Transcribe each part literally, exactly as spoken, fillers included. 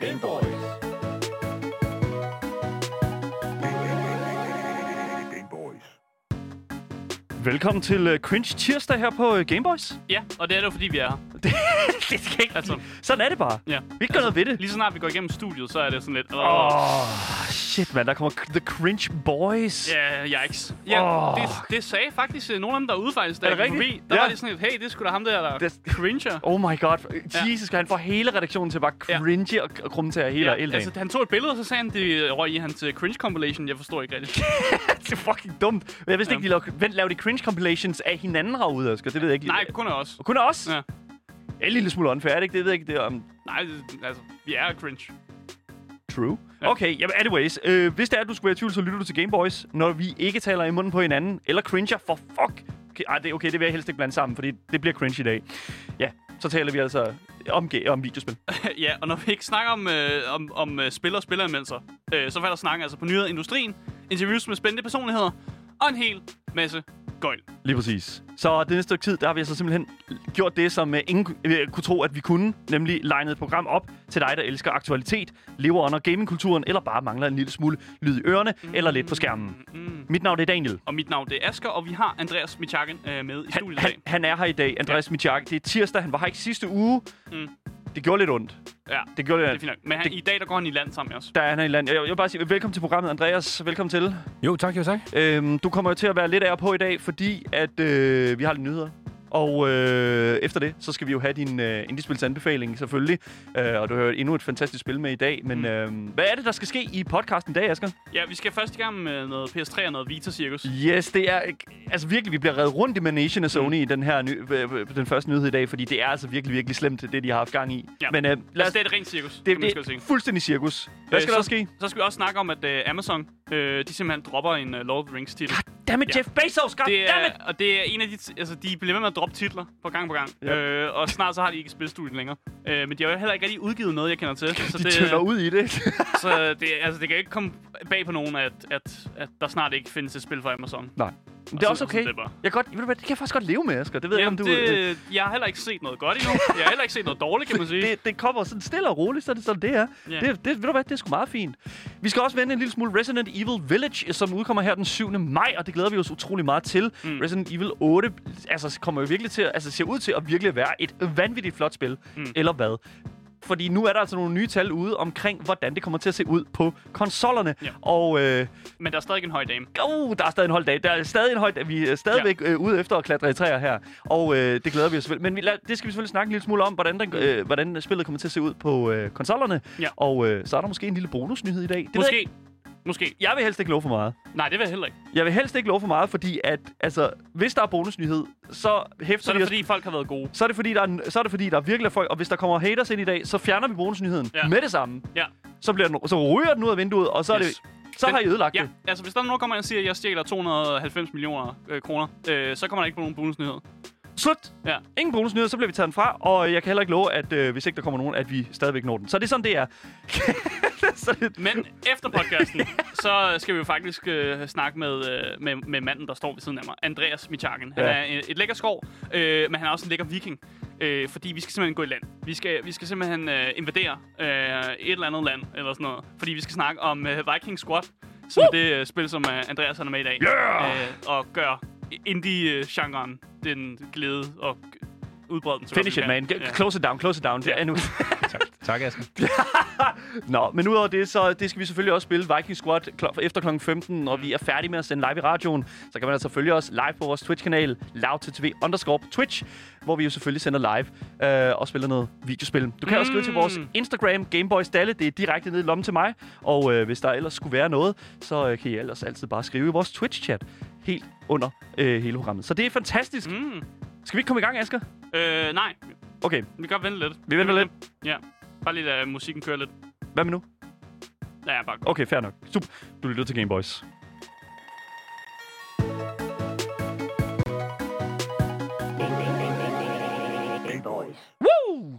Gameboys. Gameboys. Velkommen til Cringe Tirsdag her på Gameboys. Ja, og det er det jo, fordi vi er her. Det skal ikke altså. Sådan er det bare. Ja. Vi ikke gør altså, noget ved det. Lige så snart vi går igennem studiet, så er det sådan lidt... Åh, oh. oh, shit, mand. Der kommer The Cringe Boys. Ja, yeah, yikes. Ja, oh. det, det sagde faktisk nogle af dem, der er ude faktisk. Der, er det forbi, der ja. var det sådan et, hey, det skulle sgu da ham der, der det... cringer. Oh my god. Jesus, ja. Han får hele redaktionen til at bare cringe ja. og krumme til hele dagen. Ja. Altså, han tog et billede, og så sagde han, det røg i hans cringe-compilation. Jeg forstår ikke rigtigt. Det er fucking dumt. Jeg vidste ja. ikke, de lavede, lavede de cringe-compilations af hinanden herude, Asger. Det ved jeg ikke. Nej, kun af os. Og kun af os? Ja. En lille smule unfair, er det ikke? Det ved jeg ikke. Det er, um... Nej, altså, vi er cringe. True. Ja. Okay, jamen anyways. Øh, hvis det er, at du skulle være i tvivl, så lytter du til Gameboys, når vi ikke taler i munden på hinanden. Eller cringer, for fuck! Okay, ej, det, okay, det vil jeg helst ikke blande sammen, fordi det bliver cringe i dag. Ja, så taler vi altså om, om videospil. Ja, og når vi ikke snakker om, øh, om, om spil og spilleranmeldelser, øh, så falder snakken altså på nyheder i industrien, interviews med spændende personligheder, og en hel masse gøjl. Lige præcis. Så det næste stykke tid, der har vi altså simpelthen gjort det, som uh, ingen uh, kunne tro, at vi kunne. Nemlig legnet et program op til dig, der elsker aktualitet, lever under gamingkulturen, eller bare mangler en lille smule lyd i ørerne, mm, eller lidt på skærmen. Mm. Mit navn er Daniel. Og mit navn det er Asger, og vi har Andreas Michiak uh, med i studiet i dag. Han er her i dag, Andreas ja. Michiak. Det er tirsdag, han var her ikke sidste uge. Mm. Det gjorde lidt ondt. Ja, det gjorde lidt ondt. Det er fint. Men han, det, i dag, der går han i land sammen med os. Der er han i land. Jeg, jeg vil bare sige, velkommen til programmet, Andreas. Velkommen til. Jo, tak. Jo, tak. Øhm, du kommer jo til at være lidt af på i dag, fordi at, øh, vi har lidt nyheder. Og øh, efter det, så skal vi jo have din øh, indiespils anbefaling, selvfølgelig. Øh, og du har endnu et fantastisk spil med i dag. Men mm. øh, hvad er det, der skal ske i podcasten i dag, Asger? Ja, vi skal først i gang med noget P S tre og noget Vita-cirkus. Yes, det er... Altså virkelig, vi bliver reddet rundt i managen af Sony mm. i den her ny, øh, den første nyhed i dag, fordi det er altså virkelig, virkelig slemt, det de har haft gang i. Ja. Men øh, lad os... Altså, det er et rent cirkus, det, det er fuldstændig cirkus. Hvad skal øh, der så, ske? Så skal vi også snakke om, at øh, Amazon, øh, de simpelthen dropper en uh, Lord of the Rings titel. Goddammit, ja. Jeff Bezos! Goddammit! Og det er en af de... T- altså, de bliver ved med at droppe titler på gang på gang. Yep. Øh, og snart så har de ikke spilstudiet længere. Øh, men de har jo heller ikke rigtig udgivet noget, jeg kender til. Så de det, tøller ud i det. Så det, altså, det kan ikke komme bag på nogen, at, at, at der snart ikke findes et spil for Amazon. Nej. Og det er også okay. Det, jeg godt, ved du hvad, det kan jeg faktisk godt leve med, Asger. Det ved Jamen, jeg ikke, om du... Det, jeg har heller ikke set noget godt endnu. Jeg har heller ikke set noget dårligt, kan man sige. Det, det kommer sådan stille og roligt, så det sådan det er. Yeah. Det, det, ved du hvad, det er sgu meget fint. Vi skal også vende en lille smule Resident Evil Village, som udkommer her den syvende maj, og det glæder vi os utrolig meget til. Mm. Resident Evil otte altså, kommer jo virkelig til at, altså, ser ud til at virkelig være et vanvittigt flot spil. Mm. Eller hvad? Fordi nu er der altså nogle nye tal ude omkring, hvordan det kommer til at se ud på konsollerne. Ja. Og, øh... Men der er stadig en høj dame. Oh, der er stadig en høj dame. Der er stadig en høj dame. Vi er stadigvæk ja. øh, ude efter at klatre i træer her. Og øh, det glæder vi os selvfølgelig. Men vi la- det skal vi selvfølgelig snakke en lille smule om, hvordan, den, øh, hvordan spillet kommer til at se ud på øh, konsollerne. Ja. Og øh, så er der måske en lille bonusnyhed i dag. Det måske. Måske. Jeg vil helst ikke love for meget. Nej, det vil jeg heller ikke. Jeg vil helst ikke love for meget, fordi at altså hvis der er bonusnyhed, så hæfter så er det fordi os, folk har været gode. Så er det fordi der er, så er det fordi der er virkelig folk, og hvis der kommer haters ind i dag, så fjerner vi bonusnyheden ja. med det samme. Ja. Så bliver den, så ryger den ud af vinduet, og så yes. er det så den, har I ødelagt ja, det. Ja, altså hvis der er nogen kommer ind og siger at jeg stjæler to hundrede og halvfems millioner øh, kroner, øh, så kommer der ikke på nogen bonusnyhed. Slut. Ja. Ingen bonusnyheder, så bliver vi taget den fra, og jeg kan heller ikke love, at øh, hvis ikke der kommer nogen, at vi stadigvæk når den. Så det er sådan, det er. det... Men efter podcasten, så skal vi jo faktisk øh, snakke med, øh, med, med manden, der står ved siden af mig. Andreas Michiak. Han ja. er et, et lækker skov, øh, men han er også en lækker viking. Øh, fordi vi skal simpelthen gå i land. Vi skal, vi skal simpelthen øh, invadere øh, et eller andet land, eller sådan noget. Fordi vi skal snakke om øh, Viking Squad, som uh! det øh, spil, som øh, Andreas er med i dag. Yeah! Øh, og gør... indie-genren, den glæde og udbrede den. Finish it, man. G- close it down, close it down. Ja. Ja, tak, tak Asger. Nå, men udover det, så det skal vi selvfølgelig også spille Viking Squad kl- efter klokken femten, når mm. vi er færdige med at sende live i radioen. Så kan man altså følge os live på vores Twitch-kanal, loudtv underscore Twitch, hvor vi jo selvfølgelig sender live øh, og spiller noget videospil. Du kan mm. også skrive til vores Instagram, Gameboys Dalle. Det er direkte ned i lommen til mig. Og øh, hvis der ellers skulle være noget, så øh, kan I ellers altid bare skrive i vores Twitch-chat. Helt under øh, hele programmet. Så det er fantastisk. Mm. Skal vi ikke komme i gang, Asger? Øh, nej. Okay. Vi kan godt vente lidt. Vi venter lidt? Ja. Bare lidt af uh, musikken kører lidt. Hvad med nu? Ja, bare godt. Okay, fair nok. Sup. Du lytter til Gameboys.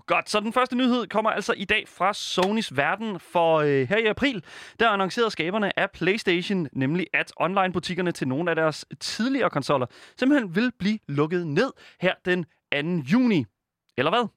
Godt, så den første nyhed kommer altså i dag fra Sonys verden, for øh, her i april, der annoncerede skaberne af PlayStation, nemlig at online-butikkerne til nogle af deres tidligere konsoller simpelthen vil blive lukket ned her den anden juni. Eller hvad?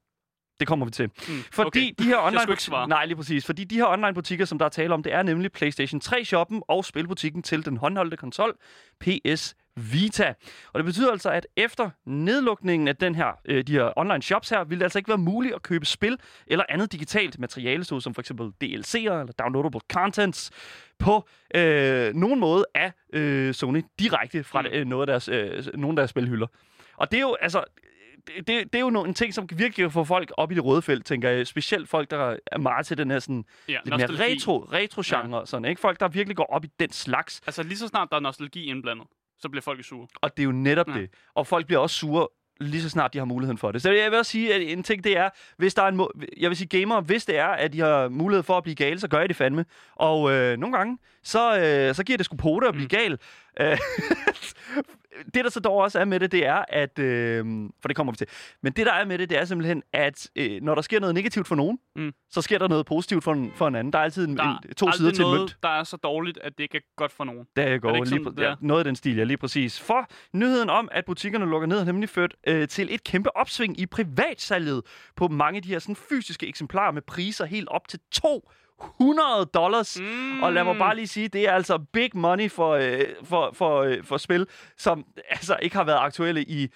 Det kommer vi til. Mm, fordi okay. de her online butikker, nej, lige præcis, fordi de her online butikker, som der er tale om, det er nemlig PlayStation tre shoppen og spilbutikken til den håndholdte konsol P S Vita. Og det betyder altså, at efter nedlukningen af den her, øh, de her online shops her, vil det altså ikke være muligt at købe spil eller andet digitalt materiale, så som for eksempel D L C'er eller downloadable contents, på øh, nogen måde af øh, Sony direkte fra øh, noget af deres, øh, nogle af deres spilhylder. Og det er jo altså... Det, det, det er jo en ting, som virkelig kan få folk op i det røde felt, tænker jeg. Specielt folk, der er meget til den her sådan, ja, lidt mere retro, retro-genre. Ja. Sådan, ikke? Folk, der virkelig går op i den slags. Altså lige så snart der er nostalgi indblandet, så bliver folk sure. Og det er jo netop ja. det. Og folk bliver også sure, lige så snart de har muligheden for det. Så jeg vil også sige, at en ting det er, hvis der er en må- jeg vil sige gamere, hvis det er, at de har mulighed for at blive gale, så gør jeg det fandme. Og øh, nogle gange, så, øh, så giver det sgu pote at blive gal. Mm. Det, der så dog også er med det, det er, at... Øh, for det kommer vi til. Men det, der er med det, det er simpelthen, at øh, når der sker noget negativt for nogen, mm. så sker der noget positivt for en, for en anden. Der er altid en, der er en, to sider til en mønt. Der er så dårligt, at det ikke er godt for nogen. Det er jo godt. Lige, ja, noget af den stil, ja, lige præcis. For nyheden om, at butikkerne lukker ned, har nemlig ført øh, til et kæmpe opsving i privatsalget på mange af de her sådan, fysiske eksemplarer med priser helt op til to hundrede dollars. Mm. Og lad mig bare lige sige, det er altså big money for, øh, for, for, øh, for spil, som altså ikke har været aktuelle i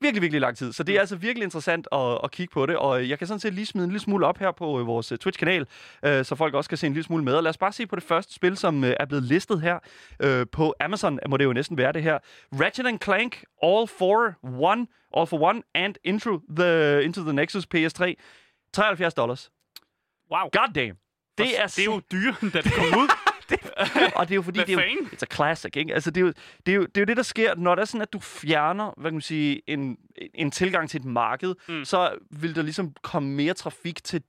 virkelig, virkelig lang tid. Så det er altså virkelig interessant at, at kigge på det. Og jeg kan sådan set lige smide en lille smule op her på øh, vores Twitch-kanal, øh, så folk også kan se en lille smule med. Og lad os bare se på det første spil, som øh, er blevet listet her øh, på Amazon. Må det jo næsten være det her. Ratchet and Clank, All for One, All for One and Into the, into the Nexus P S tre. treoghalvfjerds dollars. Wow. Goddamn. Det er, det er jo dyrere, da det kom ud. det, og det er jo fordi, det er jo, it's a classic, ikke? Altså, det er jo det, er jo, det, er jo det der sker, når det er sådan, at du fjerner, hvad kan man sige, en, en tilgang til et marked, mm. så vil der ligesom komme mere trafik til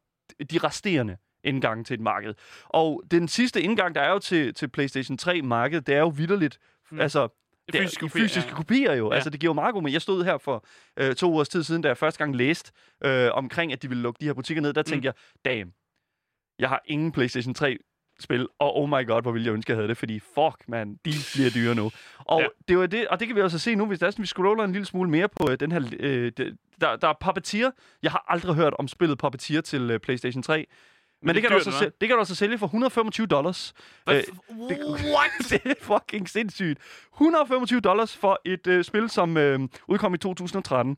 de resterende indgange til et marked. Og den sidste indgang, der er jo til, til PlayStation tre-markedet, det er jo vitterligt, mm. altså... Det fysiske, kopier, fysiske ja. kopier jo. Ja. Altså, det giver jo meget god mening. Jeg stod her for øh, to ugers tid siden, da jeg første gang læste øh, omkring, at de ville lukke de her butikker ned. Der tænkte mm. jeg, damn. Jeg har ingen PlayStation tre-spil, og oh my god, hvor ville jeg ønske, jeg havde det, fordi fuck, man, de bliver dyre nu. Og, ja. det var det, og det kan vi også se nu, hvis der er sådan, vi scroller en lille smule mere på øh, den her... Øh, der, der er Puppetier. Jeg har aldrig hørt om spillet Puppetier til øh, PlayStation tre. Men, Men det, det, kan dyrt, også, det kan du også sælge for hundrede og femogtyve dollars. Æh, det, what? Det er fucking sindssygt. hundrede og femogtyve dollars for et øh, spil, som øh, udkom i to tusind og tretten.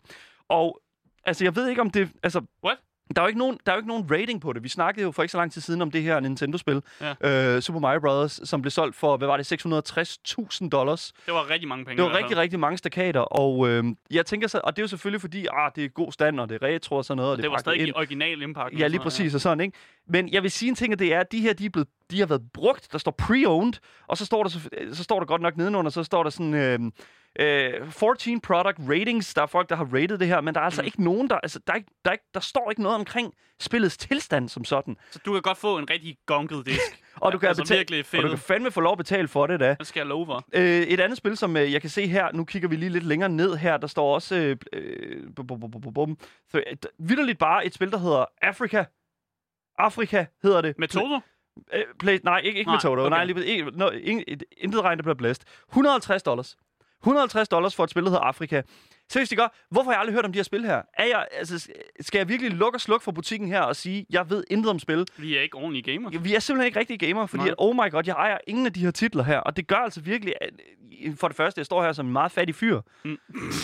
Og altså, jeg ved ikke, om det... Altså, what? Der er jo ikke nogen, der er jo ikke nogen rating på det. Vi snakkede jo for ikke så lang tid siden om det her Nintendo-spil. Ja. Øh, Super Mario Brothers, som blev solgt for, hvad var det, seks hundrede og tres tusind dollars. Det var rigtig mange penge. Det var rigtig, altså. rigtig mange stakkater. Og øh, jeg tænker så, og det er jo selvfølgelig fordi, ah, det er god stand, og det er retro og sådan noget. Og det, det var stadig ind. Original Impact. Ja, lige præcis ja. og sådan, ikke? Men jeg vil sige en ting, at det er, at de her, de er blevet, de har været brugt. Der står pre-owned, og så står der, så, så står der godt nok nedenunder, så står der sådan... Øh, Uh, fourteen product ratings. Der er folk, der har rated det her, men der er altså mm. ikke nogen, der, altså, der, er ikke, der, er ikke, der står ikke noget omkring spillets tilstand som sådan. Så du kan godt få en rigtig gonket disk. og, ja, du kan altså betale, og du kan fandme få lov at betale for det da. Det skal jeg love for. Uh, et andet spil, som uh, jeg kan se her, nu kigger vi lige lidt længere ned her, der står også vitterligt bare et spil, der hedder Afrika. Afrika hedder det. Med Toto? Nej, ikke med Toto. Nej, intet regn, der bliver blæst. hundrede og halvtreds dollars. hundrede og halvtreds dollars for et spil, der hedder Afrika. Seriøst, ikke? Hvorfor har jeg aldrig hørt om de her spil her? Er jeg, altså, skal jeg virkelig lukke og slukke for butikken her og sige, jeg ved intet om spil? Vi er ikke ordentlige gamere. Vi er simpelthen ikke rigtige gamere, fordi at, oh my god, jeg ejer ingen af de her titler her. Og det gør altså virkelig, at, for det første, jeg står her som en meget fattig fyr. Mm.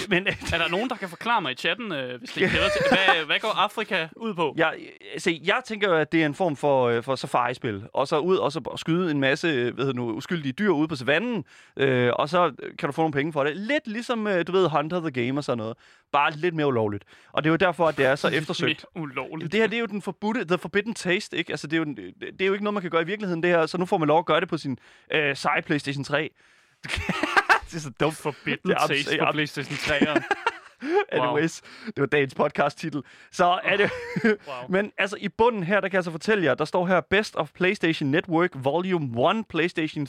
Men, er der nogen, der kan forklare mig i chatten, øh, hvis det ikke kender til? Hvad, hvad går Afrika ud på? Jeg, se, jeg tænker jo, at det er en form for, øh, for safari-spil. Og så ud og så skyde en masse hvad nu, uskyldige dyr ude på savannen, øh, og så kan du få nogle penge for det. Lidt ligesom, øh, du ved, Hunter the Game og sådan noget. Bare lidt mere ulovligt. Og det er jo derfor, at det er så eftersøgt. Ulovligt. Det her, det er jo den forbudte, the forbidden taste, ikke? Altså, det er, jo, det er jo ikke noget, man kan gøre i virkeligheden, det her. Så nu får man lov at gøre det på sin øh, seje PlayStation tre. Det er så dumt. Forbidden det er taste abs- på PlayStation tre. Anyways, wow. Det var dagens podcast-titel. Så er det... wow. Men altså, i bunden her, der kan jeg så fortælle jer, der står her Best of PlayStation Network Volume et, PlayStation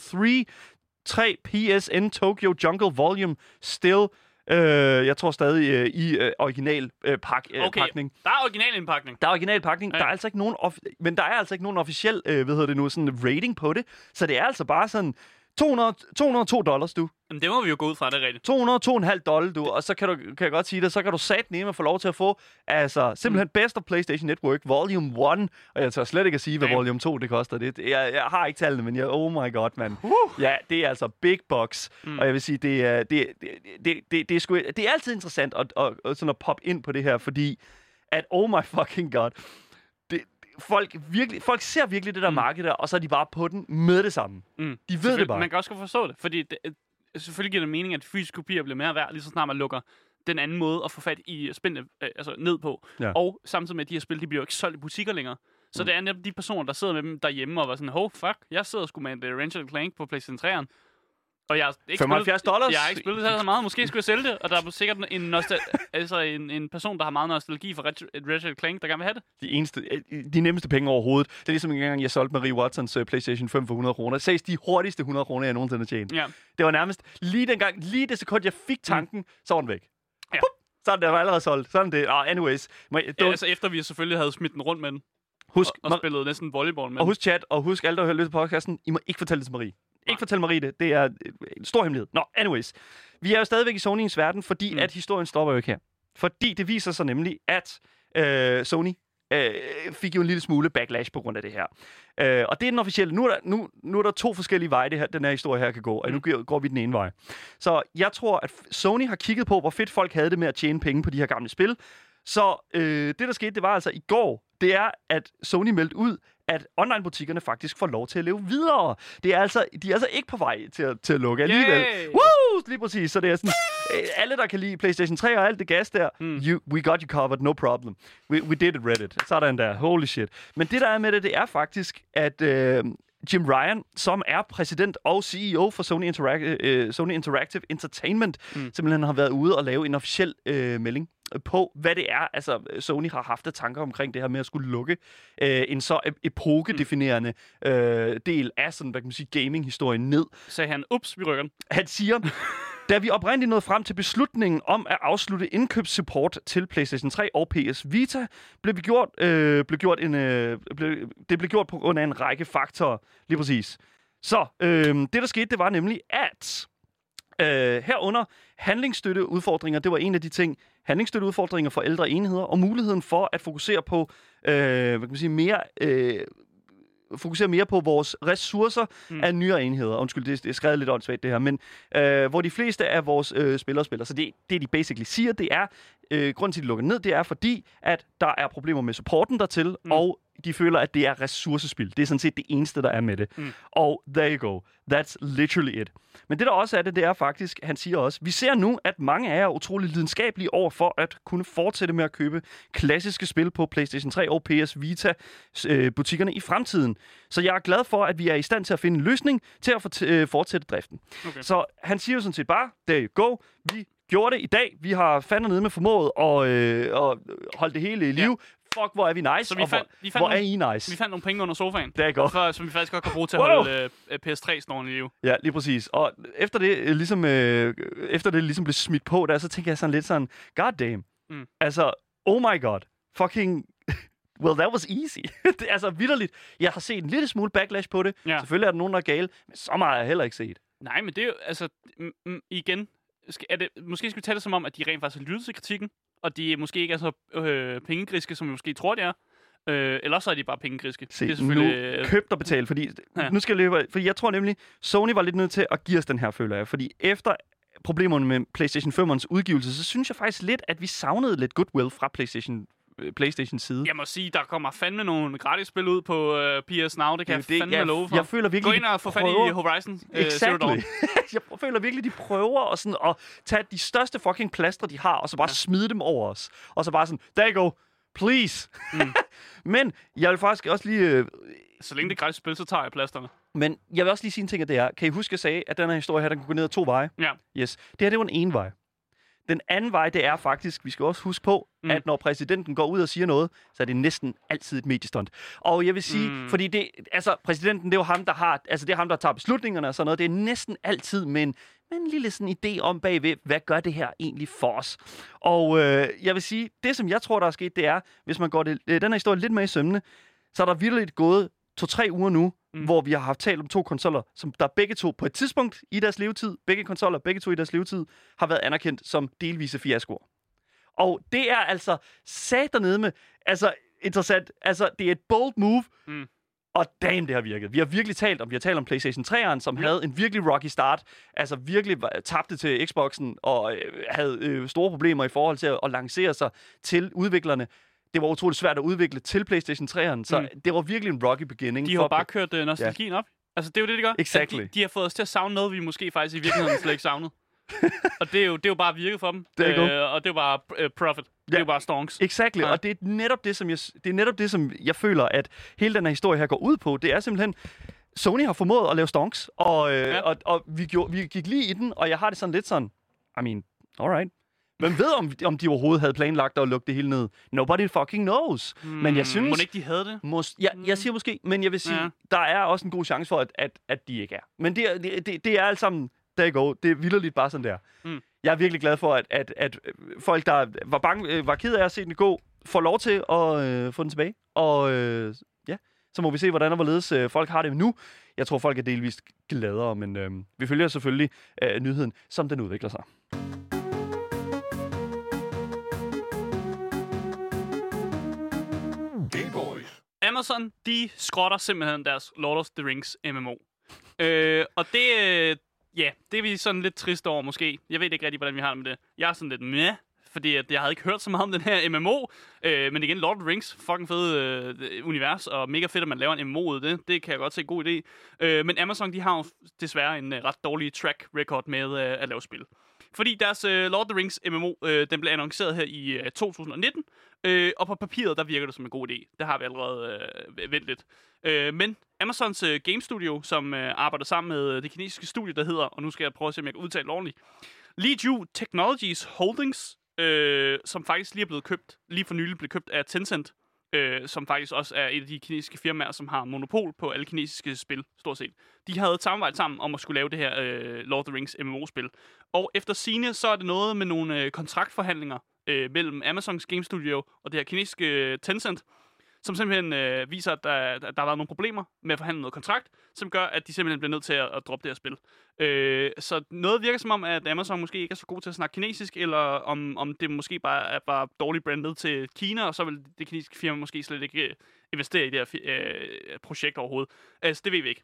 tre, P S N Tokyo Jungle Volume Still... Uh, jeg tror stadig uh, i uh, original uh, pak, uh, okay. pakning. Der er original indpakning. Der er original pakning. Okay. Der er altså ikke nogen, offi- men der er altså ikke nogen officiel, uh, hvad hedder det nu, sådan rating på det. Så det er altså bare sådan, to hundrede og to dollars, du. Jamen, det må vi jo gå ud fra, det er rigtigt. to hundrede og to komma fem dollars, du. Og så kan, du, kan jeg godt sige det, så kan du satneme få lov til at få, altså, simpelthen bedst af PlayStation Network, Volume et. Og jeg tør slet ikke at sige, hvad Damn. Volume to, det koster. Det, jeg, jeg har ikke tallene, men jeg, oh my god, mand. Uh. Ja, det er altså big box. Mm. Og jeg vil sige, det er, det, det, det, det, det, er, sgu, det er altid interessant at, at, at, sådan at poppe ind på det her, fordi at, oh my fucking god, Folk, virkelig, folk ser virkelig det der mm. marked der, og så er de bare på den med det samme. Mm. De ved det bare. Man kan også godt forstå det, fordi det, selvfølgelig giver det mening, at fysiske kopier bliver mere værd, lige så snart man lukker den anden måde at få fat i spændende øh, altså ned på. Ja. Og samtidig med, at de her spil, de bliver jo ikke solgt i butikker længere. Så mm. det er netop de personer, der sidder med dem derhjemme og var sådan, oh fuck, jeg sidder sgu med en uh, Ratchet and Clank på PlayStation treeren. Og jeg har ikke femoghalvfjerds dollars. Jeg har ikke spillet det så meget. Måske skulle jeg sælge det, og der er sikkert en, nostal- altså en, en person, der har meget nostalgi for Ratchet and Clank, der gerne vil have det. De, eneste, de nemmeste penge overhovedet. Det er ligesom en gang, jeg solgte Marie Watsons uh, PlayStation fem for hundrede kroner. Sags de hurtigste hundrede kroner, jeg nogensinde har tjent. Ja. Det var nærmest lige den gang, lige det sekund, jeg fik tanken, mm. så var den væk. Ja. Pup, så er den allerede solgt. Sådan det. Oh, anyways. Ja, altså efter vi selvfølgelig havde smidt den rundt med den. Husk, og, og spillet næsten volleyball med. Og husk chat, og husk alle, der hører på podcasten, I må ikke fortælle det til Marie. Ikke fortæl Marie det. Det er en stor hemmelighed. Nå, anyways. Vi er jo stadigvæk i Sonyens verden, fordi mm. at historien stopper jo ikke her. Fordi det viser sig nemlig, at øh, Sony øh, fik jo en lille smule backlash på grund af det her. Øh, og det er den officielle. Nu er der, nu, nu er der to forskellige veje, det her, den her historie her kan gå. Og nu går, går vi den ene vej. Så jeg tror, at Sony har kigget på, hvor fedt folk havde det med at tjene penge på de her gamle spil. Så øh, det, der skete, det var altså i går, det er, at Sony meldte ud, at online-butikkerne faktisk får lov til at leve videre. Det er altså, de er altså ikke på vej til at, til at lukke alligevel. Yeah. Woo! Lige præcis. Så det er sådan, alle, der kan lide PlayStation tre og alt det gas der, mm. you, we got you covered, no problem. We, we did it, Reddit. Sådan der. Holy shit. Men det, der er med det, det er faktisk, at øh, Jim Ryan, som er præsident og C E O for Sony, Interac- øh, Sony Interactive Entertainment, mm. simpelthen har været ude og lave en officiel øh, melding på, hvad det er, altså Sony har haft af tanker omkring det her med at skulle lukke øh, en så epokedefinerende øh, del af sådan, hvad kan man sige, gaming-historien ned. Sagde han, ups, vi rykker den. Han siger, da vi oprindeligt nåede frem til beslutningen om at afslutte indkøbssupport til PlayStation tre og P S Vita, blev vi gjort, øh, blev gjort en, øh, blev, det blev gjort på grund af en række faktorer. Lige præcis. Så øh, det, der skete, det var nemlig, at øh, herunder handlingsstøtteudfordringer, det var en af de ting, handlingsstøtteudfordringer for ældre enheder og muligheden for at fokusere på øh, hvad kan man sige, mere øh, fokusere mere på vores ressourcer mm. af nyere enheder. Undskyld, det, det er skrevet lidt åndssvagt det her, men øh, hvor de fleste af vores øh, spillere spiller. Så det, det de basically siger, det er øh, grunden til at de lukker ned, det er fordi at der er problemer med supporten dertil mm. og de føler, at det er ressourcespild. Det er sådan set det eneste, der er med det. Mm. Og there you go. That's literally it. Men det, der også er det, det er faktisk, han siger også, vi ser nu, at mange af jer er utroligt lidenskabelige over for at kunne fortsætte med at købe klassiske spil på PlayStation tre og P S Vita øh, butikkerne i fremtiden. Så jeg er glad for, at vi er i stand til at finde en løsning til at fort- øh, fortsætte driften. Okay. Så han siger jo sådan set bare, there you go. Vi gjorde det i dag. Vi har fandme nede med formået at, øh, at holde det hele i live. Yeah. Fuck, hvor er vi nice, så vi fandt, hvor, vi fandt hvor nogle, er I nice? Vi fandt nogle penge under sofaen, det er godt. For, som vi faktisk godt kan bruge til at holde øh, P S tre-snoren i live. Ja, lige præcis. Og efter det, ligesom, øh, efter det ligesom blev smidt på der, så tænker jeg sådan lidt sådan, god damn. Mm. Altså, oh my god. Fucking, well, that was easy. Det, altså, vitterligt. Jeg har set en lille smule backlash på det. Ja. Selvfølgelig er der nogen, der er gale, men så meget har jeg heller ikke set. Nej, men det er jo, altså, m- m- igen. Er det, måske skal vi tage det som om, at de rent faktisk har lyttet til kritikken, og de måske ikke er så øh, pengegriske, som vi måske tror, det er. Øh, eller så er de bare pengegriske. Se, det er selvfølgelig nu købt og betalt, fordi, ja. Nu skal jeg løbe, fordi jeg tror nemlig, Sony var lidt nødt til at give os den her, føler jeg. Fordi efter problemerne med PlayStation femmerens udgivelse, så synes jeg faktisk lidt, at vi savnede lidt goodwill fra PlayStation PlayStation side. Jeg må sige, der kommer fandme nogle gratis spil ud på uh, P S Now, det kan det, jeg fandme jeg, love for. Jeg føler virkelig, gå ind og få fat i Horizon uh, Zero Dawn. Jeg føler virkelig, de prøver at, sådan, at tage de største fucking plaster, de har, og så bare ja. smide dem over os. Og så bare sådan, there you go, please. Mm. Men jeg vil faktisk også lige Uh, så længe det er gratis spil, så tager jeg plasterne. Men jeg vil også lige sige en ting, at det er, kan I huske, at jeg sagde, at den her historie her, den kunne gå ned ad to veje? Ja. Yes. Det her, det var en ene vej. Den anden vej, det er faktisk, vi skal også huske på, mm. at når præsidenten går ud og siger noget, så er det næsten altid et mediestunt. Og jeg vil sige, mm. fordi det, altså præsidenten, det er jo ham, der har, altså det er ham, der tager beslutningerne og sådan noget. Det er næsten altid med en, med en lille sådan idé om bagved, hvad gør det her egentlig for os? Og øh, jeg vil sige, det som jeg tror, der er sket, det er, hvis man går det, den her historie lidt med i sømmene, så er der virkelig gået to-tre uger nu, mm. hvor vi har haft talt om to konsoller, som der begge to på et tidspunkt i deres levetid, begge konsoller, begge to i deres levetid, har været anerkendt som delvise fiaskoer. Og det er altså sat dernede med, altså interessant, altså det er et bold move, mm. og damn, det har virket. Vi har virkelig talt om, vi har talt om PlayStation treeren, som ja. havde en virkelig rocky start, altså virkelig tabte til Xbox'en, og øh, havde øh, store problemer i forhold til at, at lancere sig til udviklerne. Det var utroligt svært at udvikle til PlayStation treeren, så mm. det var virkelig en rocky beginning. De har bare kørt øh, nostalgien ja. op. Altså det er jo det, de gør. Exactly. De, de har fået os til at savne noget, vi måske faktisk i virkeligheden slet ikke savnede. Og det er, jo, det er jo bare virket for dem. Det øh, og det er bare uh, profit. Ja. Det er jo bare stonks. Exakt. Ja. Og det er netop det, som jeg, det er netop det, som jeg føler, at hele den her historie her går ud på. Det er simpelthen, Sony har formået at lave stonks, og, øh, ja. og, og vi, gjorde, vi gik lige i den, og jeg har det sådan lidt sådan, I mean, alright. Hvem ved, om, om de overhovedet havde planlagt at lukke det hele ned? Nobody fucking knows. Mm, men jeg synes... Må ikke de havde det? Mås, ja, jeg siger måske, men jeg vil sige, ja. der er også en god chance for, at, at, at de ikke er. Men det, det, det, det er alt sammen... Der går. Det er vildt bare sådan der. Mm. Jeg er virkelig glad for, at, at, at folk, der var, bange, var ked af at se den gå, får lov til at øh, få den tilbage. Og øh, ja, så må vi se, hvordan og hvorledes øh, folk har det nu. Jeg tror, folk er delvist gladere, men øh, vi følger selvfølgelig øh, nyheden, som den udvikler sig. Amazon, de skrotter simpelthen deres Lord of the Rings M M O. øh, og det... Øh, Ja, yeah, det er vi sådan lidt triste over måske. Jeg ved ikke rigtig, hvordan vi har det med det. Jeg er sådan lidt meh, fordi jeg havde ikke hørt så meget om den her M M O. Øh, men igen, Lord of the Rings, fucking fed øh, univers, og mega fedt, at man laver en M M O ud af det. Det kan jeg godt se, god idé. Øh, men Amazon, de har jo desværre en øh, ret dårlig track record med øh, at lave spil. Fordi deres øh, Lord of the Rings M M O, øh, den blev annonceret her i øh, to tusind nitten. Øh, og på papiret, der virker det som en god idé. Det har vi allerede øh, vendt lidt. Øh, men Amazons øh, game studio, som øh, arbejder sammen med det kinesiske studie, der hedder, og nu skal jeg prøve at se, om jeg kan udtale det ordentligt, Li Jiu Technologies Holdings, øh, som faktisk lige er blevet købt, lige for nylig blev købt af Tencent, øh, som faktisk også er et af de kinesiske firmaer, som har monopol på alle kinesiske spil, stort set. De havde samarbejdet sammen om at skulle lave det her øh, Lord of the Rings M M O-spil. Og efter sigende, så er det noget med nogle øh, kontraktforhandlinger, Øh, mellem Amazons Game Studio og det her kinesiske øh, Tencent, som simpelthen øh, viser, at der, at der har været nogle problemer med at forhandle noget kontrakt, som gør, at de simpelthen bliver nødt til at, at droppe det her spil. Øh, så noget virker som om, at Amazon måske ikke er så god til at snakke kinesisk, eller om, om det måske bare er bare dårligt brandet til Kina, og så vil det kinesiske firma måske slet ikke øh, investere i det her øh, projekt overhovedet. Altså, det ved vi ikke.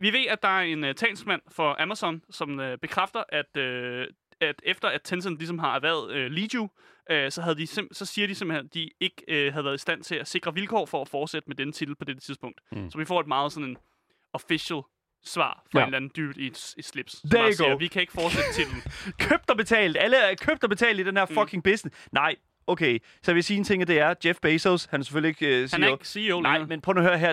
Vi ved, at der er en øh, talsmand for Amazon, som øh, bekræfter, at øh, at efter at Tencent ligesom har erhvervet øh, Li Jiu, øh, så, havde de sim- så siger de simpelthen, at de ikke øh, havde været i stand til at sikre vilkår for at fortsætte med denne titel på dette tidspunkt. Mm. Så vi får et meget sådan en official svar fra ja. en eller anden dybt i et, et slips. There siger, vi kan ikke fortsætte titlen. Købt og betalt. Alle er købt og betalt i den her fucking mm. business. Nej. Okay, så jeg vil sige en ting, at det er Jeff Bezos, han er selvfølgelig ikke uh, C E O. Han er ikke C E O. Nej, men prøv at høre her.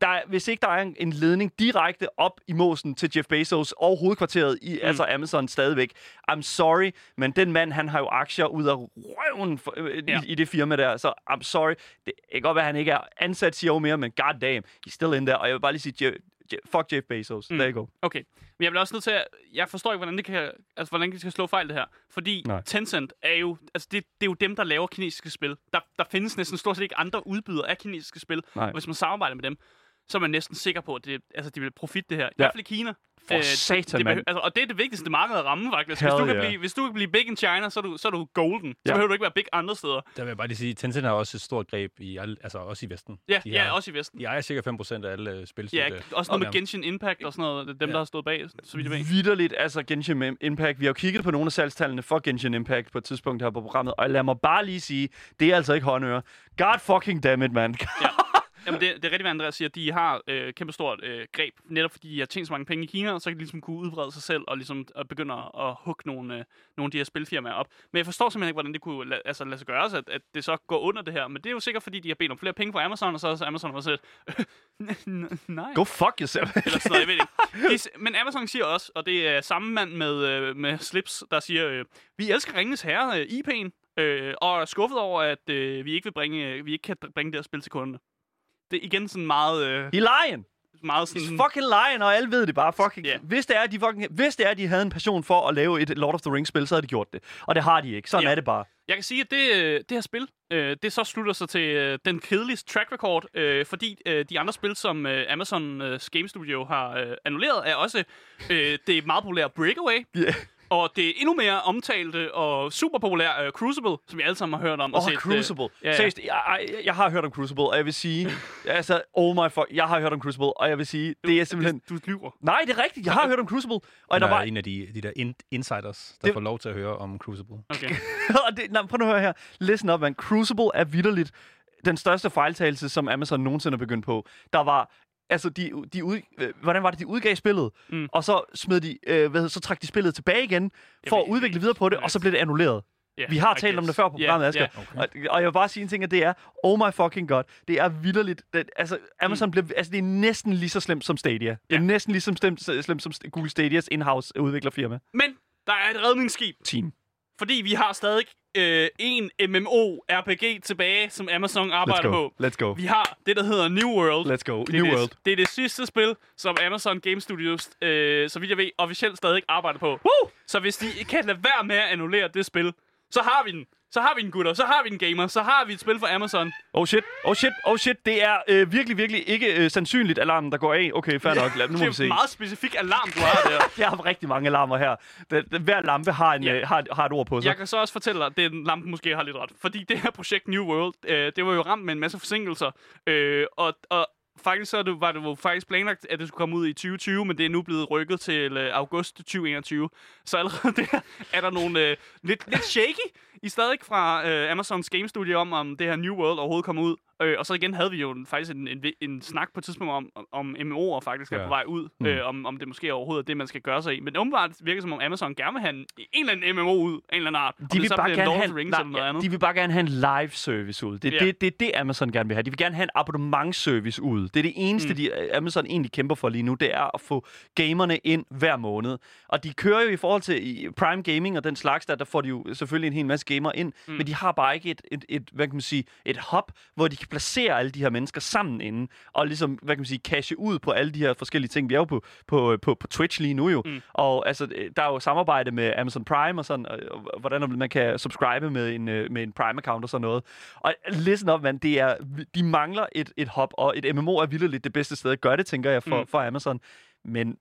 Der er, hvis ikke der er en, en ledning direkte op i mosen til Jeff Bezos og hovedkvarteret i mm. altså Amazon stadigvæk. I'm sorry, men den mand, han har jo aktier ud af røven for, øh, ja. i, i det firma der, så I'm sorry. Det kan godt være, at han ikke er ansat C E O mere, men god damn, he's still in der. Og jeg vil bare lige sige, Jeff, Jeff, fuck Jeff Bezos. Mm. There you go. Okay, men jeg bliver også nødt til at... Jeg forstår ikke, hvordan det kan, altså, hvordan det kan slå fejl, det her. Fordi Nej. Tencent er jo... Altså, det, det er jo dem, der laver kinesiske spil. Der, der findes næsten stort set ikke andre udbydere af kinesiske spil. Og hvis man samarbejder med dem, så er man næsten sikker på, at det, altså, de vil profit det her. I hvert fald i Kina. For øh, satan, mand. Altså, og det er det vigtigste marked at ramme, faktisk. Hvis du, kan yeah. blive, hvis du kan blive big in China, så er du, så er du golden. Så yeah. behøver du ikke være big andre steder. Der vil jeg bare lige sige, Tencent har også et stort greb, i alle, altså også i Vesten. Ja, yeah, yeah, også i Vesten. De ejer cirka fem procent af alle uh, spil. Ja, yeah, også noget med Genshin Impact og sådan noget. Dem, yeah. der har stået bag, så vidt jeg ved. Vitterligt, altså Genshin Impact. Vi har jo kigget på nogle af salgstallene for Genshin Impact på et tidspunkt her på programmet. Og lad mig bare lige sige, det er altså ikke håndører. God fucking damn it, man. Yeah. Jamen, det, det er rigtig, hvad Andreas siger. De har øh, kæmpestort øh, greb, netop fordi de har tjent så mange penge i Kina, og så kan de ligesom kunne udbrede sig selv og ligesom at begynde at hugge nogle, øh, nogle af de her spilfirmaer op. Men jeg forstår simpelthen ikke, hvordan det kunne la- altså, lade sig gøre, at, at det så går under det her. Men det er jo sikkert, fordi de har bedt om flere penge fra Amazon, og så har Amazon også sagt, nej. Go fuck yourself. Eller sådan noget, jeg ved ikke. Men Amazon siger også, og det er samme mand med, øh, med slips, der siger, øh, vi elsker Ringenes Herre, øh, I P'en, øh, og er skuffet over, at øh, vi, ikke vil bringe, øh, vi ikke kan bringe det her spil til kunderne. Det er igen sådan meget... Øh, I lejen! meget sådan... Fucking lying, og alle ved det bare. Fucking... Yeah. Hvis, det er, de fucking... Hvis det er, de havde en passion for at lave et Lord of the Rings-spil, så havde de gjort det. Og det har de ikke. Sådan yeah. er det bare. Jeg kan sige, at det, det her spil, det så slutter sig til den kedeligste track record, fordi de andre spil, som Amazons Game Studio har annulleret, er også det meget populære Breakaway. Yeah. Og det er endnu mere omtalte og super populære uh, Crucible, som jeg alle sammen har hørt om. Åh, oh, Crucible. Uh, ja, ja. Seriøst, jeg, jeg, jeg har hørt om Crucible, og jeg vil sige... altså, oh my fuck, jeg har hørt om Crucible, og jeg vil sige... Du, det er simpelthen... Du, du lyver. Nej, det er rigtigt. Jeg har hørt om Crucible. Og jeg der er var... en af de, de der in- insiders, der det... får lov til at høre om Crucible. Okay. og det, nej, prøv nu at høre her. Listen up, man. Crucible er vitterligt den største fejltagelse, som Amazon nogensinde er begyndt på. Der var... Altså, de, de ud, øh, hvordan var det, de udgav spillet, mm. og så smed de, øh, hvad, så trak de spillet tilbage igen, for Jamen, at udvikle videre på det, og så blev det annulleret. Yeah, vi har I talt guess. om det før på programmet, Asger. Yeah, yeah. Okay. Og, og jeg vil bare sige en ting, at det er, oh my fucking god, det er vildt. Altså, Amazon mm. blev, altså, det er næsten lige så slemt som Stadia. Det er yeah. næsten lige så slemt, slemt som Google Stadias in-house udviklerfirma. Men der er et redningsskib. Team. Fordi vi har stadig øh, en M M O R P G tilbage, som Amazon arbejder Let's på. Let's go. Vi har det, der hedder New World. Let's go. Det New det, World. Det er det sidste spil, som Amazon Game Studios, øh, så vidt jeg ved, officielt stadig arbejder på. Woo! Så hvis de kan lade være med at annullere det spil, så har vi den. Så har vi en gutter, så har vi en gamer, så har vi et spil fra Amazon. Oh shit, oh shit, oh shit. Det er øh, virkelig, virkelig ikke øh, sandsynligt alarmen, der går af. Okay, fair nok. Lad, nu må vi se. Det er en meget specifik alarm, du har der. Jeg har rigtig mange alarmer her. Hver lampe har, en, ja. øh, har, har et ord på sig. Jeg kan så også fortælle dig, at den lampe måske har lidt ret. Fordi det her projekt New World, øh, det var jo ramt med en masse forsinkelser. Øh, og... og Faktisk så var det jo faktisk planlagt, at det skulle komme ud i tyve tyve, men det er nu blevet rykket til øh, august tyve enogtyve. Så allerede der er der nogle øh, lidt, lidt shaky i stadig fra øh, Amazons Game Studio om, om det her New World overhovedet kommer ud. Øh, og så igen havde vi jo en, faktisk en, en, en snak på et tidspunkt om, om M M O'er faktisk er ja. på vej ud, mm. øh, om, om det måske overhovedet er det, man skal gøre sig i. Men umiddelbart virker som om Amazon gerne vil have en, en eller anden M M O ud, en eller anden art. De vil, bare gerne, have, Rings, la- ja, de vil bare gerne have en live service ud. Det er yeah. det, det, det, Amazon gerne vil have. De vil gerne have en abonnementsservice ud. Det er det eneste, mm. de, Amazon egentlig kæmper for lige nu, det er at få gamerne ind hver måned. Og de kører jo i forhold til Prime Gaming og den slags, der, der får de jo selvfølgelig en hel masse gamere ind, mm. men de har bare ikke et, et, et, hvad kan man sige, et hub, hvor de kan placere alle de her mennesker sammen inden, og ligesom, hvad kan man sige, cashe ud på alle de her forskellige ting. Vi er jo på, på, på, på Twitch lige nu jo, mm. og altså, der er jo samarbejde med Amazon Prime og sådan, og, og hvordan man kan subscribe med en, med en Prime-account og sådan noget. Og listen up, man, det er, de mangler et, et hub, og et M M O er vildt det bedste sted at gøre det, tænker jeg, for, mm. for Amazon. Men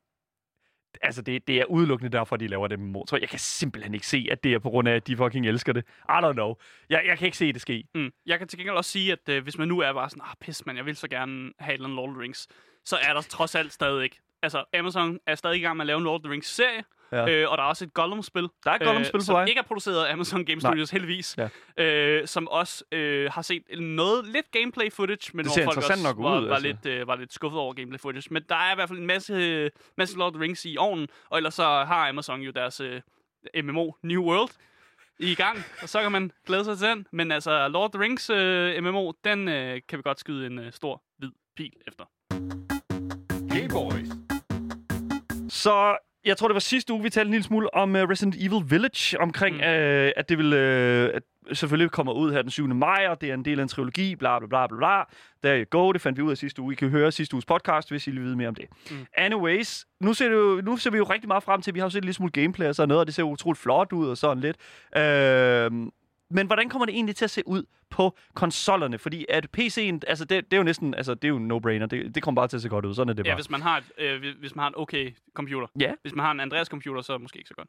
altså, det, det er udelukkende derfor, de laver det med motor. Jeg kan simpelthen ikke se, at det er på grund af, at de fucking elsker det. I don't know. Jeg, jeg kan ikke se det ske. Mm. Jeg kan til gengæld også sige, at øh, hvis man nu er bare sådan, ah, pis, man, jeg vil så gerne have et eller andet Lord of the Rings, så er der trods alt stadig ikke. Altså, Amazon er stadig i gang med at lave en Lord of the Rings-serie, ja. øh, og der er også et Gollum-spil, der er et Gollum-spil øh, som mig. ikke er produceret af Amazon Game Studios, Nej. heldigvis, ja. øh, som også øh, har set noget lidt gameplay-footage, men hvor folk også nok ud, var, altså. var, lidt, øh, var lidt skuffet over gameplay-footage. Men der er i hvert fald en masse, masse Lord of the Rings i ovnen, og ellers så har Amazon jo deres øh, M M O New World i gang, og så kan man glæde sig til den. Men altså, Lord of the Rings øh, M M O, den øh, kan vi godt skyde en øh, stor, hvid pil efter. Gameboys. Så jeg tror, det var sidste uge, vi talte en lille smule om uh, Resident Evil Village, omkring, mm. øh, at det vil øh, at selvfølgelig kommer ud her den syvende maj, og det er en del af en trilogi, bla bla bla bla bla. There you go, det fandt vi ud af sidste uge. I kan høre sidste uges podcast, hvis I vil vide mere om det. Mm. Anyways, nu ser, det jo, nu ser vi jo rigtig meget frem til, vi har jo set en lille smule gameplay og sådan noget, og det ser utroligt flot ud og sådan lidt. Øh, Men hvordan kommer det egentlig til at se ud på konsollerne? Fordi at P C'en, altså det, det er jo næsten, altså det er jo no-brainer. Det, det kommer bare til at se godt ud, sådan er det bare. Ja, hvis man har et, øh, hvis man har en okay computer. Ja. Hvis man har en Andreas computer, så er det måske ikke så godt.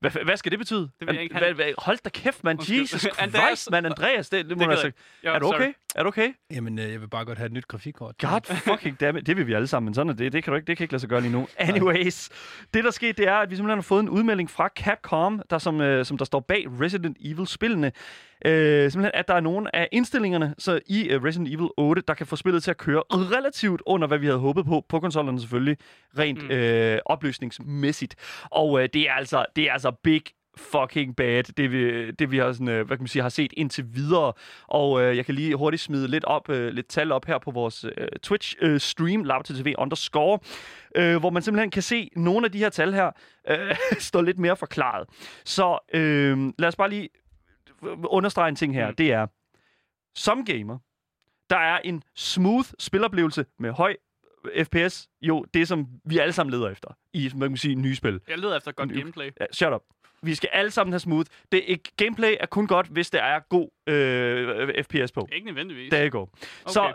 Hvad, hvad skal det betyde? Det vil jeg ikke have. Hva, hva, hold da kæft, man. Undskyld. Jesus Christ, man. Andreas, det, det må det man altså... Jo, er du okay? Sorry. Er du okay? Jamen, jeg vil bare godt have et nyt grafikkort. God fucking damn it. Det vil vi alle sammen, sådan er det. Det kan du ikke, det kan ikke lade sig gøre lige nu. Anyways. Det, der skete, det er, at vi simpelthen har fået en udmelding fra Capcom, der som, øh, som der står bag Resident Evil-spillene. Øh, simpelthen, at der er nogle af indstillingerne så i uh, Resident Evil otte, der kan få spillet til at køre relativt under, hvad vi havde håbet på, på konsollerne selvfølgelig, rent mm. øh, opløsningsmæssigt. Og øh, det er altså, det er altså big fucking bad, det vi, det vi har, sådan, øh, hvad kan man sige, har set indtil videre. Og øh, jeg kan lige hurtigt smide lidt, op, øh, lidt tal op her på vores øh, Twitch-stream, øh, loudtv underscore, øh, hvor man simpelthen kan se nogle af de her tal her, øh, står lidt mere forklaret. Så øh, lad os bare lige understrege en ting her, mm. det er, som gamer, der er en smooth spiloplevelse med høj F P S? Jo, det som vi alle sammen leder efter i, hvad kan man sige, nye spil. Jeg leder efter godt gameplay. Ja, shut up. Vi skal alle sammen have smooth. Det er ikke, gameplay er kun godt, hvis der er god øh, F P S på. Ikke nødvendigvis. Der er ikke okay. Så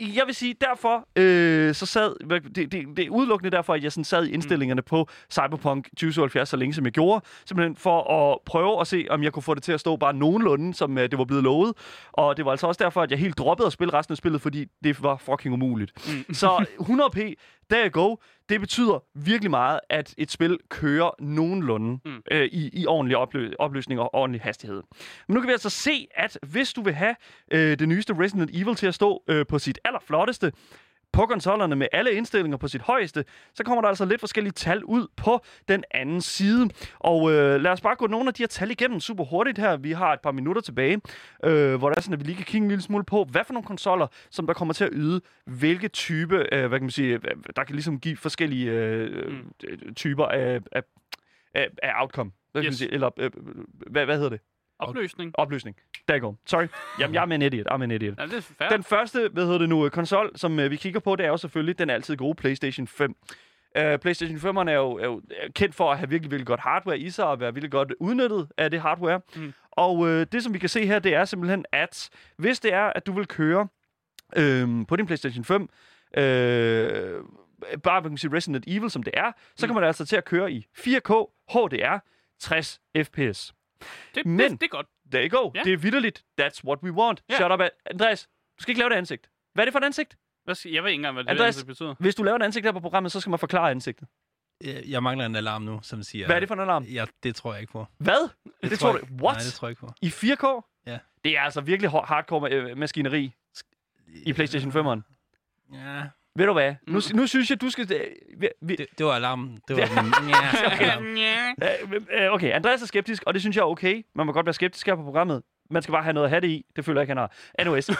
jeg vil sige, derfor øh, så sad, det, det, det er udelukkende derfor, at jeg sådan sad i indstillingerne mm. på Cyberpunk tyve syvoghalvfjerds, så længe som jeg gjorde. Simpelthen for at prøve at se, om jeg kunne få det til at stå bare nogenlunde, som øh, det var blevet lovet. Og det var altså også derfor, at jeg helt droppede at spille resten af spillet, fordi det var fucking umuligt. Mm. Så hundrede p, there you go. Det betyder virkelig meget, at et spil kører nogenlunde mm. øh, i, i ordentlig oplø- opløsning og ordentlig hastighed. Men nu kan vi altså se, at hvis du vil have øh, det nyeste Resident Evil til at stå øh, på sit allerflotteste, på konsollerne med alle indstillinger på sit højeste, så kommer der altså lidt forskellige tal ud på den anden side. Og øh, lad os bare gå nogle af de her tal igennem super hurtigt her. Vi har et par minutter tilbage, øh, hvor der er sådan, at vi lige kan kigge en lille smule på, hvad for nogle konsoller, som der kommer til at yde, hvilke type, øh, hvad kan man sige, der kan ligesom give forskellige øh, mm. typer af, af, af, af outcome. Hvad yes. kan man sige? Eller øh, hvad, hvad hedder det? Opløsning. Opløsning. Der går. Sorry. Jamen, jeg er en idiot. Jeg er en idiot. Ja, det er den første, hvad hedder det nu, konsol, som øh, vi kigger på, det er jo selvfølgelig den altid gode PlayStation fem. Øh, PlayStation fem'eren er jo, er jo kendt for at have virkelig, virkelig godt hardware i sig, og være virkelig godt udnyttet af det hardware. Mm. Og øh, det, som vi kan se her, det er simpelthen, at hvis det er, at du vil køre øh, på din PlayStation fem, øh, bare, man kan sige, Resident Evil, som det er, så mm. kommer det altså til at køre i fire K, H D R, tres F P S. Det, Men, det, det er godt. There you go. Yeah. Det er vitterligt. That's what we want. Yeah. Shut up, Andreas. Du skal ikke lave det ansigt. Hvad er det for et ansigt? Hvad skal, jeg ved ikke engang, hvad det, Andreas, det ansigt betyder. Hvis du laver et ansigt her på programmet, så skal man forklare ansigtet. Jeg mangler en alarm nu, som siger... Hvad er det for en alarm? Ja, det tror jeg ikke på. Hvad? Det, det tror, tror du... What? Nej, det tror jeg ikke på. I fire K? Ja. Det er altså virkelig hardcore maskineri i PlayStation fem'eren. Ja... Ved du hvad? Mm. Nu, nu synes jeg, du skal... Vi, vi... Det, det var alarmen. Det var min... Okay, Andreas er skeptisk, og det synes jeg er okay. Man må godt være skeptisk her på programmet. Man skal bare have noget at have det i. Det føler jeg ikke, han har. Anyways.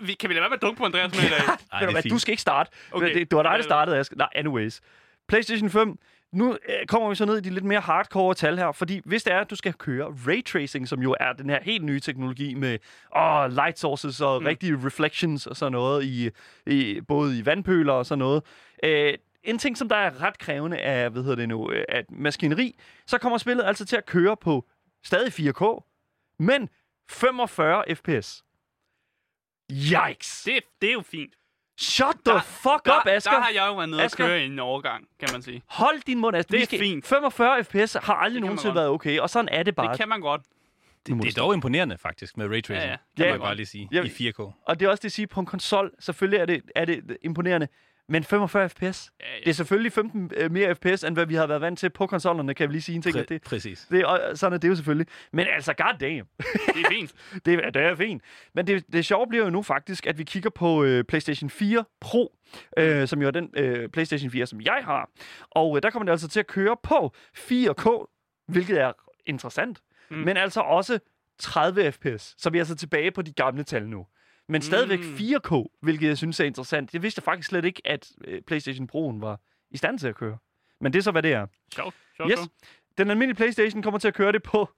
vi, kan vi lade være med at dunke på Andreas med i dag? Ej, det er fint. Du skal ikke starte. Okay. Det, det var dig, der startede, Asger. Nej, anyways. PlayStation fem. Nu øh, kommer vi så ned i de lidt mere hardcore tal her, fordi hvis det er, at du skal køre raytracing, som jo er den her helt nye teknologi med åh, light sources og mm. rigtige reflections og sådan noget, i, i, både i vandpøler og sådan noget. Øh, en ting, som der er ret krævende af, hvad hedder det nu, af maskineri, så kommer spillet altså til at køre på stadig fire K, men femogfyrre F P S. Yikes! Det, det er jo fint. Shut the der, fuck der, up, Asger. Der har jeg jo været nede og køre i en overgang, kan man sige. Hold din mund, Asger. Det er skal... fint. femogfyrre F P S har aldrig nogensinde været okay, og sådan er det bare. Det kan man godt. Det, det, det er dog imponerende, faktisk, med raytracing. Ja, ja. Det kan man bare lige sige, ja, i fire K. Og det er også det at sige, på en konsol, selvfølgelig er det, er det imponerende, men femogfyrre F P S, ja, ja. Det er selvfølgelig femten øh, mere F P S, end hvad vi har været vant til på konsollerne, kan vi lige sige en ting. Præ- det, præcis. Det, og sådan er det jo selvfølgelig. Men altså, goddamn. Det er fint. det, det er fint. Men det, det sjove bliver jo nu faktisk, at vi kigger på øh, PlayStation fire Pro, øh, som jo er den øh, PlayStation fire, som jeg har. Og øh, der kommer det altså til at køre på fire K, hvilket er interessant, mm. men altså også tredive F P S. Så vi er altså tilbage på de gamle tal nu. Men stadigvæk fire K, hvilket jeg synes er interessant. Jeg vidste faktisk slet ikke, at PlayStation Pro'en var i stand til at køre. Men det er så, hvad det er. Sjovt. Sjov, yes. Sjov. Den almindelige PlayStation kommer til at køre det på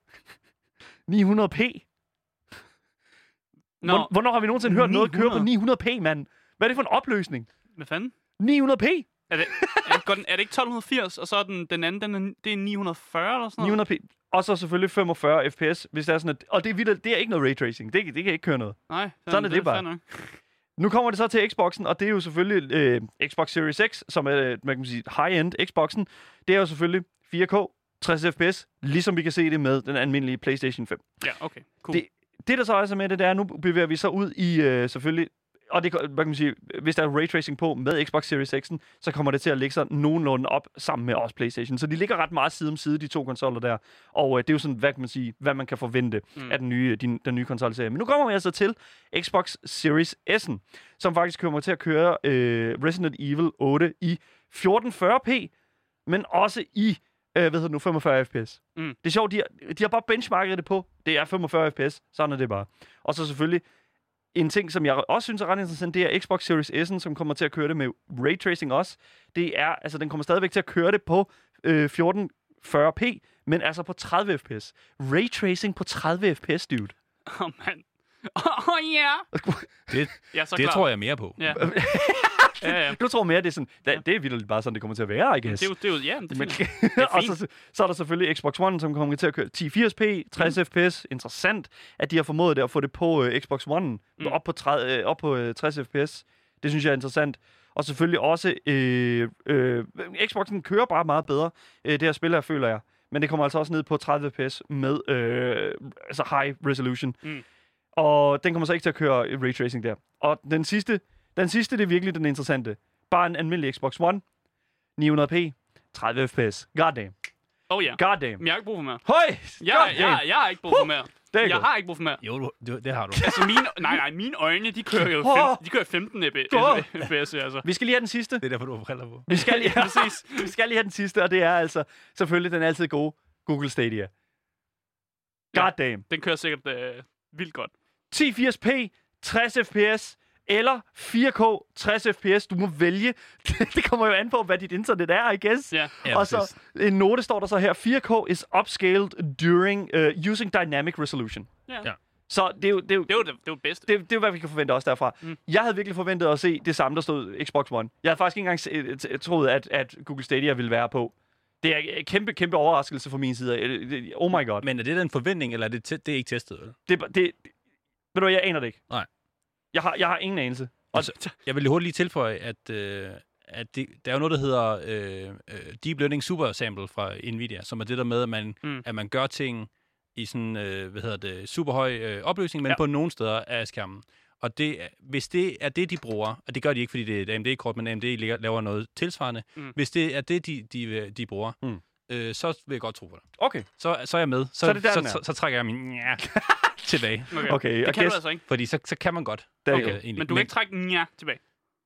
ni hundrede p. Nå. Hvornår har vi nogensinde hørt ni hundrede noget køre på ni hundrede p, mand? Hvad er det for en opløsning? Hvad fanden? ni hundrede p? Er det, er det, den, er det ikke tolv firs, og så er den, den anden, den er, det er ni hundrede og fyrre eller sådan noget? ni hundrede p. Og så selvfølgelig femogfyrre F P S, hvis der er sådan et... Og det er, vildt, det er ikke noget raytracing. Det, det kan ikke køre noget. Nej, sådan er det, det bare. Er nu kommer det så til Xboxen, og det er jo selvfølgelig øh, Xbox Series X, som er, man kan man sige, high-end Xboxen. Det er jo selvfølgelig fire K, tres F P S, ligesom vi kan se det med den almindelige PlayStation fem. Ja, okay. Cool. Det, det der så også er med det, det er, nu bevæger vi så ud i øh, selvfølgelig... Og det, hvad kan man sige, hvis der er raytracing på med Xbox Series X'en, så kommer det til at ligge sig nogenlunde op sammen med også PlayStation. Så de ligger ret meget side om side, de to konsoller der. Og øh, det er jo sådan, hvad kan man sige, hvad man kan forvente mm. af den nye, din, den nye konsolserie. Men nu kommer vi altså til Xbox Series S'en, som faktisk kommer til at køre øh, Resident Evil otte i fjorten fyrre p, men også i øh, hvad hedder det nu, femogfyrre F P S. Mm. Det er sjovt, de har, de har bare benchmarket det på. Det er femogfyrre F P S, sådan er det bare. Og så selvfølgelig... En ting, som jeg også synes er ret interessant, det er Xbox Series S'en, som kommer til at køre det med raytracing også. Det er, altså den kommer stadigvæk til at køre det på øh, fjorten fyrre p, men altså på tredive F P S. Raytracing på tredive F P S, dude. Åh, oh, mand. Åh, oh, ja. Yeah. Det, det tror jeg mere på. Yeah. ja, ja. Du tror mere, det er sådan, da, ja. Det er vildt bare sådan, det kommer til at være, I guess. Det er jo, ja, det er fint. Og så, så er der selvfølgelig Xbox One, som kommer til at køre ti firs p, tres F P S. Interessant, at de har formået det at få det på uh, Xbox One, mm. op på, tredive, op på uh, tres F P S. Det synes jeg er interessant. Og selvfølgelig også, øh, øh, Xboxen kører bare meget bedre, øh, det her spil her, føler jeg. Men det kommer altså også ned på tredive F P S med øh, altså high resolution. Mm. Og den kommer så ikke til at køre raytracing der. Og den sidste, den sidste, det er virkelig den interessante. Bare en almindelig Xbox One, ni hundrede p, tredive F P S. Goddamn. Oh ja. Yeah. Goddamn. Men jeg har ikke brug for mere. Høj! Ja, ja, jeg har ikke brug for mere. Det jeg godt. Har ikke brug for mere. Jo, du, du, det har du. Altså mine, nej, nej, mine øjne, de kører jo fem, de kører femten F P S, altså. Vi skal lige have den sidste. Det er derfor, du har briller på. Vi skal lige, præcis. Vi skal lige have den sidste, og det er altså selvfølgelig den altid gode Google Stadia. God ja, damn. Den kører sikkert øh, vildt godt. ti firs p, tres F P S eller fire K, tres F P S. Du må vælge. Det kommer jo an på, hvad dit internet er, I guess. Yeah. Ja, og så en note står der så her. fire K is upscaled during uh, using dynamic resolution. Yeah. Ja. Så det er jo det, er jo, det, var det, det var bedste. Det, det er jo, hvad vi kan forvente også derfra. Mm. Jeg havde virkelig forventet at se det samme, der stod Xbox One. Jeg havde faktisk ikke engang se, troet, at, at Google Stadia ville være på. Det er en kæmpe, kæmpe overraskelse fra min side. Oh my god. Men er det den forventning, eller er det, det er ikke testet? Eller? Det, det, ved du jeg aner det ikke. Nej. Jeg har, jeg har ingen anelse. Altså, jeg vil lige hurtigt lige tilføje, at, øh, at det, der er jo noget, der hedder øh, Deep Learning Super Sample fra Nvidia, som er det der med, at man, mm. at man gør ting i sådan, øh, hvad hedder det, superhøj øh, opløsning, men ja. På nogle steder af skærmen. Og det, hvis det er det, de bruger, og det gør de ikke, fordi det er A M D-kort, men A M D laver noget tilsvarende. Mm. Hvis det er det, de, de, de bruger, mm. øh, så vil jeg godt tro på det. Okay. Så, så er jeg med. Så, så, det der, så, så, så trækker jeg min... Ja. Tilbage. Okay. Okay. Det kan guess, du altså ikke. Fordi så, så kan man godt. Okay. Men du kan men, ikke trække nja tilbage.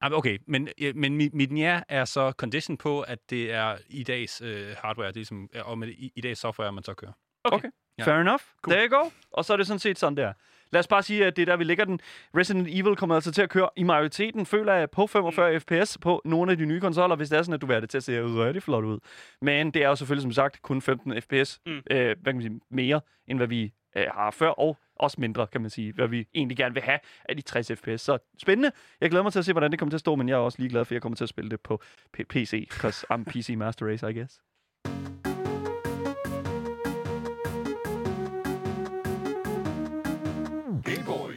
Okay, men, men mit, mit nja er så condition på, at det er i dags øh, hardware, det er ligesom, og med i, i dags software, man så kører. Okay, okay. Ja. Fair enough. Cool. There you go. Og så er det sådan set sådan der. Lad os bare sige, at det er der, vi lægger den. Resident Evil kommer altså til at køre i majoriteten, føler jeg, på femogfyrre mm. F P S på nogle af de nye konsoller, hvis det er sådan, at du vil have det til at se rigtig flot ud. Men det er jo selvfølgelig, som sagt, kun femten F P S mm. øh, hvad kan man sige, mere, end hvad vi øh, har før, og også mindre, kan man sige, hvad vi egentlig gerne vil have af de tres F P S. Så spændende. Jeg glæder mig til at se, hvordan det kommer til at stå, men jeg er også ligeglad, for jeg kommer til at spille det på P C, because I'm P C Master Race, I guess.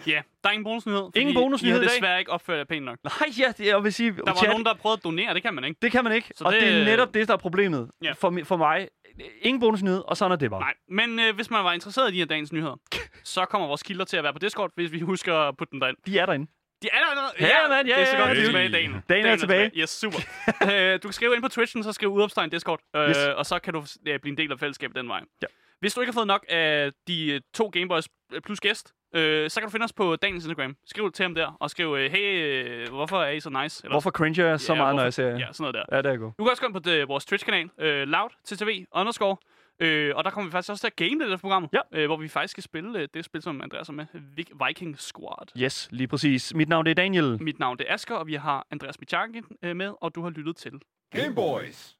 Ja, yeah, der er ingen bonusnyhed. Ingen bonusnyhed i dag. Desværre ikke opført det pænt nok. Nej, ja, det, jeg vil sige... Der var nogen, der prøvede at donere, det kan man ikke. Det kan man ikke, så og det, det er netop det, der er problemet yeah. for, for mig. Ingen bonusnyhed, og sådan er det bare. Nej, men øh, hvis man var interesseret i de her dagens nyheder, så kommer vores kilder til at være på Discord, hvis vi husker at putte dem derinde. De er derinde. De er derinde. Ja, ja, man, ja, det er så godt, at de er tilbage i dagen. Dagen, dagen er tilbage. Ja, yes, super. uh, du kan skrive ind på Twitchen, så skriv udopstegn Discord, uh, yes. og så kan du uh, blive en del af fællesskabet den vej. Ja. Hvis du ikke har fået nok af de to Gameboys plus gæst, øh, så kan du finde os på Daniels Instagram. Skriv til ham der, og skriv, hey, hvorfor er I så nice? Eller, hvorfor cringer jeg så ja, meget, når jeg ser jer? Ja, sådan noget der. Ja, det er godt. Du kan også gå ind på det, vores Twitch-kanal, øh, loudtv, underscore. Øh, og der kommer vi faktisk også til at game det der program, ja. øh, hvor vi faktisk skal spille øh, det spil, som Andreas er med, Viking Squad. Yes, lige præcis. Mit navn er Daniel. Mit navn er Asger, og vi har Andreas Michiak øh, med, og du har lyttet til Gameboys.